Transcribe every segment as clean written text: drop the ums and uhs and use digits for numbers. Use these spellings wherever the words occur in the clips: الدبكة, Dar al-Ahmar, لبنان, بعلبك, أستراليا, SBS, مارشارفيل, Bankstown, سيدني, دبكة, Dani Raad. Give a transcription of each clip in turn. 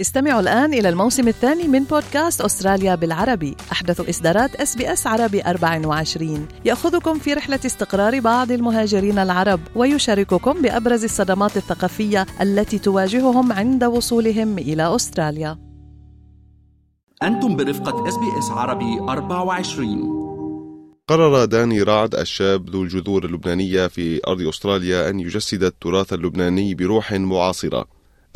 استمعوا الآن إلى الموسم الثاني من بودكاست أستراليا بالعربي، أحدث إصدارات SBS عربي 24، يأخذكم في رحلة استقرار بعض المهاجرين العرب ويشارككم بأبرز الصدمات الثقافية التي تواجههم عند وصولهم إلى أستراليا. أنتم برفقة SBS عربي 24. قرر داني رعد الشاب ذو الجذور اللبنانية في أرض أستراليا أن يجسد التراث اللبناني بروح معاصرة.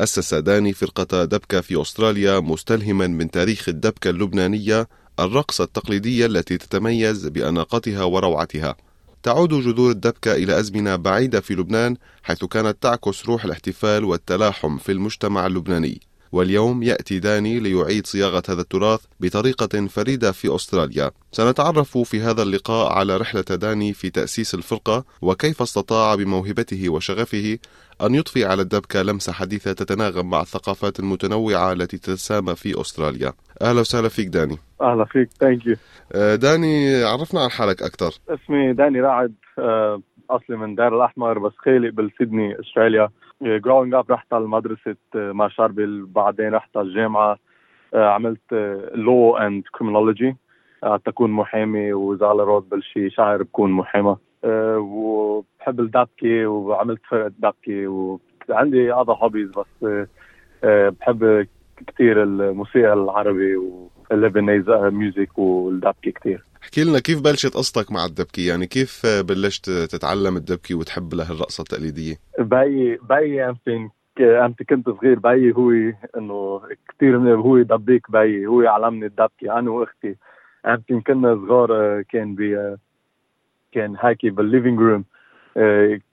أسس داني فرقة دبكة في أستراليا، مستلهما من تاريخ الدبكة اللبنانية الرقصة التقليدية التي تتميز بأناقتها وروعتها. تعود جذور الدبكة إلى أزمنة بعيدة في لبنان، حيث كانت تعكس روح الاحتفال والتلاحم في المجتمع اللبناني، واليوم يأتي داني ليعيد صياغة هذا التراث بطريقة فريدة في أستراليا. سنتعرف في هذا اللقاء على رحلة داني في تأسيس الفرقة، وكيف استطاع بموهبته وشغفه أن يضفي على الدبكة لمسة حديثة تتناغم مع الثقافات المتنوعة التي تتسامى في أستراليا. أهلا وسهلا فيك داني. أهلا فيك. ثانك يو. داني، عرفنا عن حالك أكثر. اسمي داني رعد، أصلي من دار الأحمر بس خالق بالسيدني أستراليا. growing up رحت على مدرسة مارشارفيل، بعدين رحت على الجامعة، عملت law and criminology، تكون محامي، وإذا على رود بالشي شاعر بكون محامة، وبحب الدبكة وعملت فرقة دبكة، وعندي other hobbies بس بحب كتير الموسيقى العربي واللبنانيز ميوزك والدبكة كتير. احكي لنا كيف بلشت قصتك مع الدبكي، يعني كيف بلشت تتعلم الدبكي وتحب له الرقصة التقليدية؟ باي أنت كنت صغير، باي هو إنه كتير من هو دبيك، باي هو علمني الدبكي أنا وأختي. أنتين كنا صغار، كان هاكي بالليفينج روم،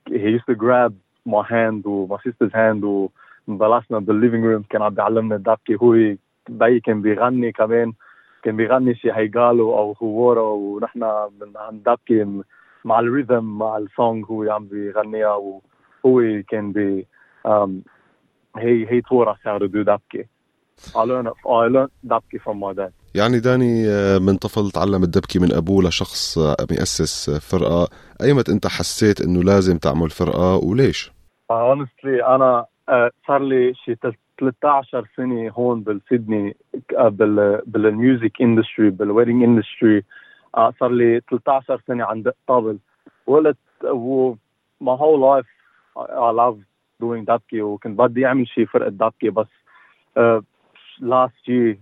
he used to grab my hand و my sister's hand وبلشنا بالليفينج روم، كان عم بيعلمنا الدبكي. هو باي كان بيغني كمان، كان بيغني شي هيقالوا أو خوورة، ونحن عم دبكي مع الريزم مع السونغ هو عم بيغنيها، وهو كان بي هي تورا صار دو دبكي. I learned دبكي from my dad. يعني داني من طفل تعلم الدبكي من أبوه لشخص مؤسس فرقة. أيمت أنت حسيت إنه لازم تعمل فرقة وليش؟ honestly أنا صار لي شي 13 سنة هون بالسيدني بالميوزك اندستري بالويدنج اندستري، صار لي 13 سنة عند طابل، قلت my whole life I love doing دبكة، وكنت بدي أعمل شي فرقة دبكة، بس last year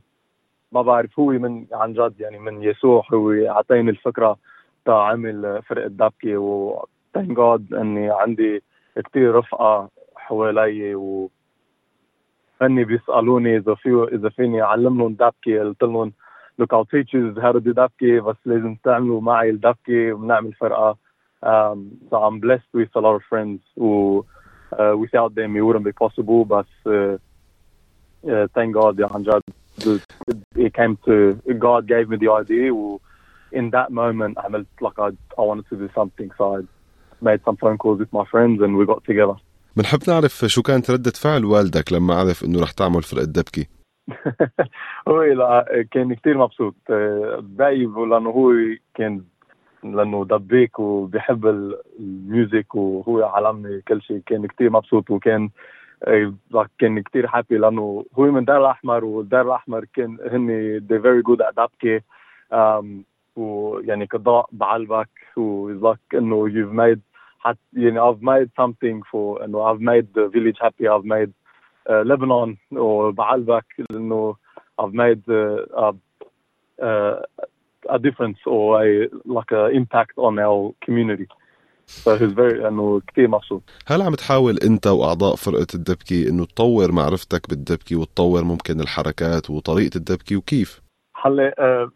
ما بعرف هو من عن جد يعني من يسوع هو عطيني الفكرة تعمل فرقة دبكة، و thank God أني عندي كتير رفقة حوالي و أني بيسألوني إذا فيني أعلمهم دبكة. قلت لهم look I'll teach you how to do دبكة بس لازم تعملوا معي الدبكة ونعمل فرقة. So I'm blessed with a lot of friends who without them it wouldn't be possible, but thank God عن جد it came to God gave me the idea و in that moment عملت like I wanted to do something, so I made some phone calls with my friends and we got together. بنحب نعرف شو كانت ردة فعل والدك لما عرف إنه رح تعمل فرقة دبكة. هو لا كان كتير مبسوط بايب، لأنه هو كان لأنه دبيك وبيحب الميوزك وهو علمني كل شيء، كان كتير مبسوط وكان كتير حابي، لأنه هو من دار الأحمر، والدار الأحمر كان هني they very good at دبكة، ويعني كضاء بعلبك ويزلك إنه you've made I've made something for and I've made the village happy. I've made Lebanon or Baalbek. I've made a difference or an impact on our community. So it's very كتير مبسوط. هل عم تحاول أنت وأعضاء فرقة الدبكي إنه تطور معرفتك بالدبكي وتطور ممكن الحركات وطريقة الدبكي وكيف؟ هلا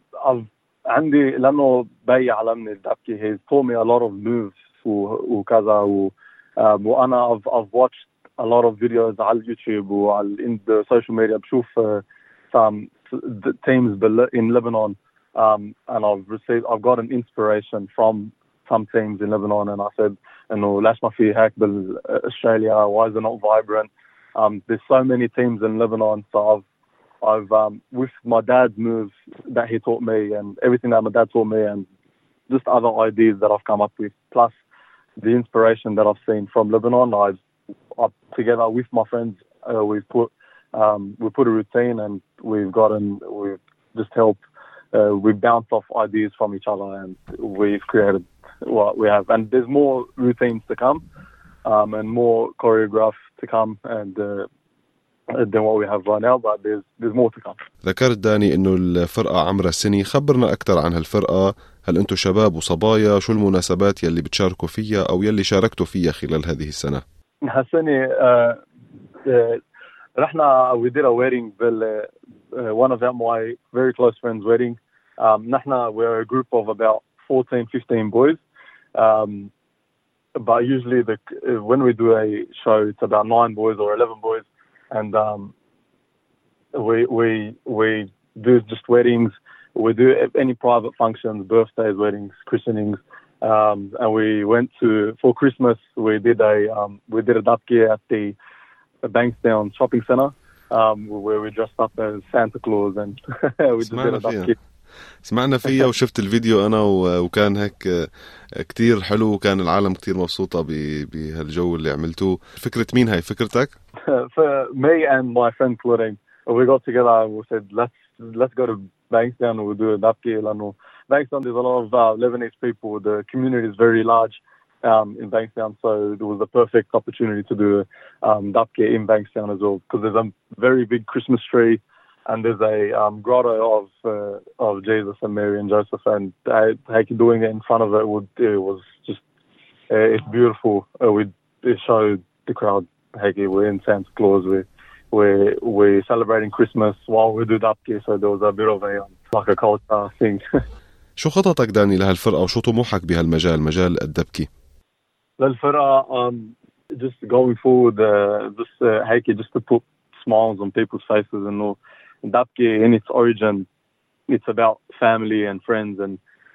عندي لأنه بي علمني الدبكي. He taught me a lot of moves. وكذا وأنا I've watched a lot of videos على اليوتيوب وعلى the social media. بشوف some teams in Lebanon and I've gotten inspiration from some teams in Lebanon and I said إنه ليش ما في هيك بالأستراليا, why is it not vibrant? There's so many teams in Lebanon, so I've with my dad moves that he taught me and everything that my dad taught me and just other ideas that I've come up with plus the inspiration that I've seen from Lebanon. I've together with my friends, we've put We put a routine and we've just helped. We bounce off ideas from each other and we've created what we have. And there's more routines to come and more choreographed to come and than what we have right now, but there's more to come. ذكرت داني إنه الفرقة عمرها سنة. خبرنا أكثر عن هالفرقة. هل أنتوا شباب وصبايا؟ شو المناسبات يلي بتشاركوا فيها أو يلي شاركتوا فيها خلال هذه السنة؟ هالسنة رحنا we did a wedding بال one of my very close friends' wedding. نحنا we're a group of about 14-15 boys. But usually when we do a show, it's about 9 boys or 11 boys. And we do just weddings. We do any private functions, birthdays, weddings, christenings. And we went to for Christmas. We did a Dapke at the Bankstown shopping center where we dressed up as Santa Claus and we just did a Dapke. سمعنا فيها وشفت الفيديو أنا وكان هيك كتير حلو وكان العالم كتير مبسوطة بهالجو اللي عملتوه. فكرة مين هاي فكرتك؟ Me and my friend Florin, we got together and we said let's go to Bankstown and we'll do a Dapke. Bankstown, there's a lot of Lebanese people. The community is very large in Bankstown, so it was the perfect opportunity to do Dapke in Bankstown as well because there's a very big Christmas tree. And there's a grotto of Jesus and Mary and Joseph, and doing it in front of it was just it's beautiful. It showed the crowd. We're in Santa Claus. We're celebrating Christmas while we do Dapke, so there was a bit of a like a culture thing. شو خططك داني لهالفرقة وشو طموحك بهالمجال مجال الدبكة؟ للفرقة just going forward, just to put smiles on people's faces and all. Dapke, in its origin, it's about family and friends and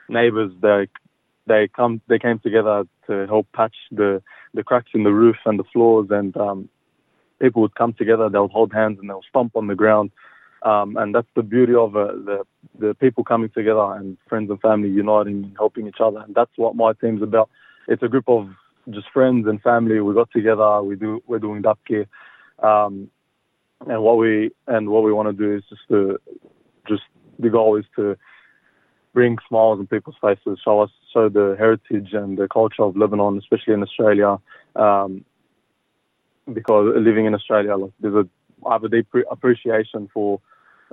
neighbors. They came together to help patch the cracks in the roof and the floors. And people would come together. They would hold hands and they would stomp on the ground. And that's the beauty of the people coming together and friends and family uniting and helping each other. And that's what my team's about. It's a group of just friends and family. We got together. We're doing Dapke. And what we want to do is just the goal is to bring smiles on people's faces, show the heritage and the culture of Lebanon, especially in Australia. Because living in Australia, I have a deep appreciation for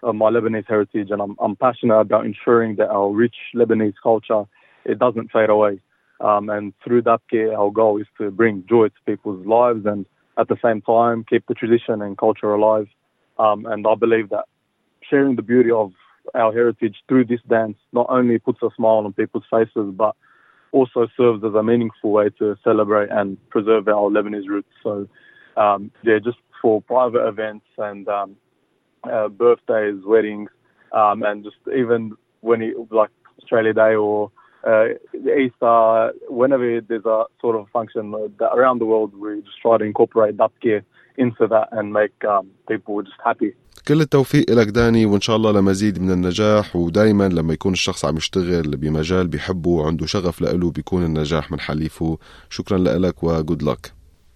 my Lebanese heritage, and I'm passionate about ensuring that our rich Lebanese culture it doesn't fade away. And through Dapke, our goal is to bring joy to people's lives and. At the same time, keep the tradition and culture alive. And I believe that sharing the beauty of our heritage through this dance not only puts a smile on people's faces, but also serves as a meaningful way to celebrate and preserve our Lebanese roots. So, just for private events and birthdays, weddings, and just even when like Australia Day or Easter, whenever there's a sort of function that around the world, we just try to incorporate Dapke into that and make people just happy. كل التوفيق لك داني وإن شاء الله لمزيد من النجاح ودائما لما يكون الشخص عم يشتغل بمجال بيحبه وعنده شغف لإله بيكون النجاح من حليفه. شكرا لك وgood luck.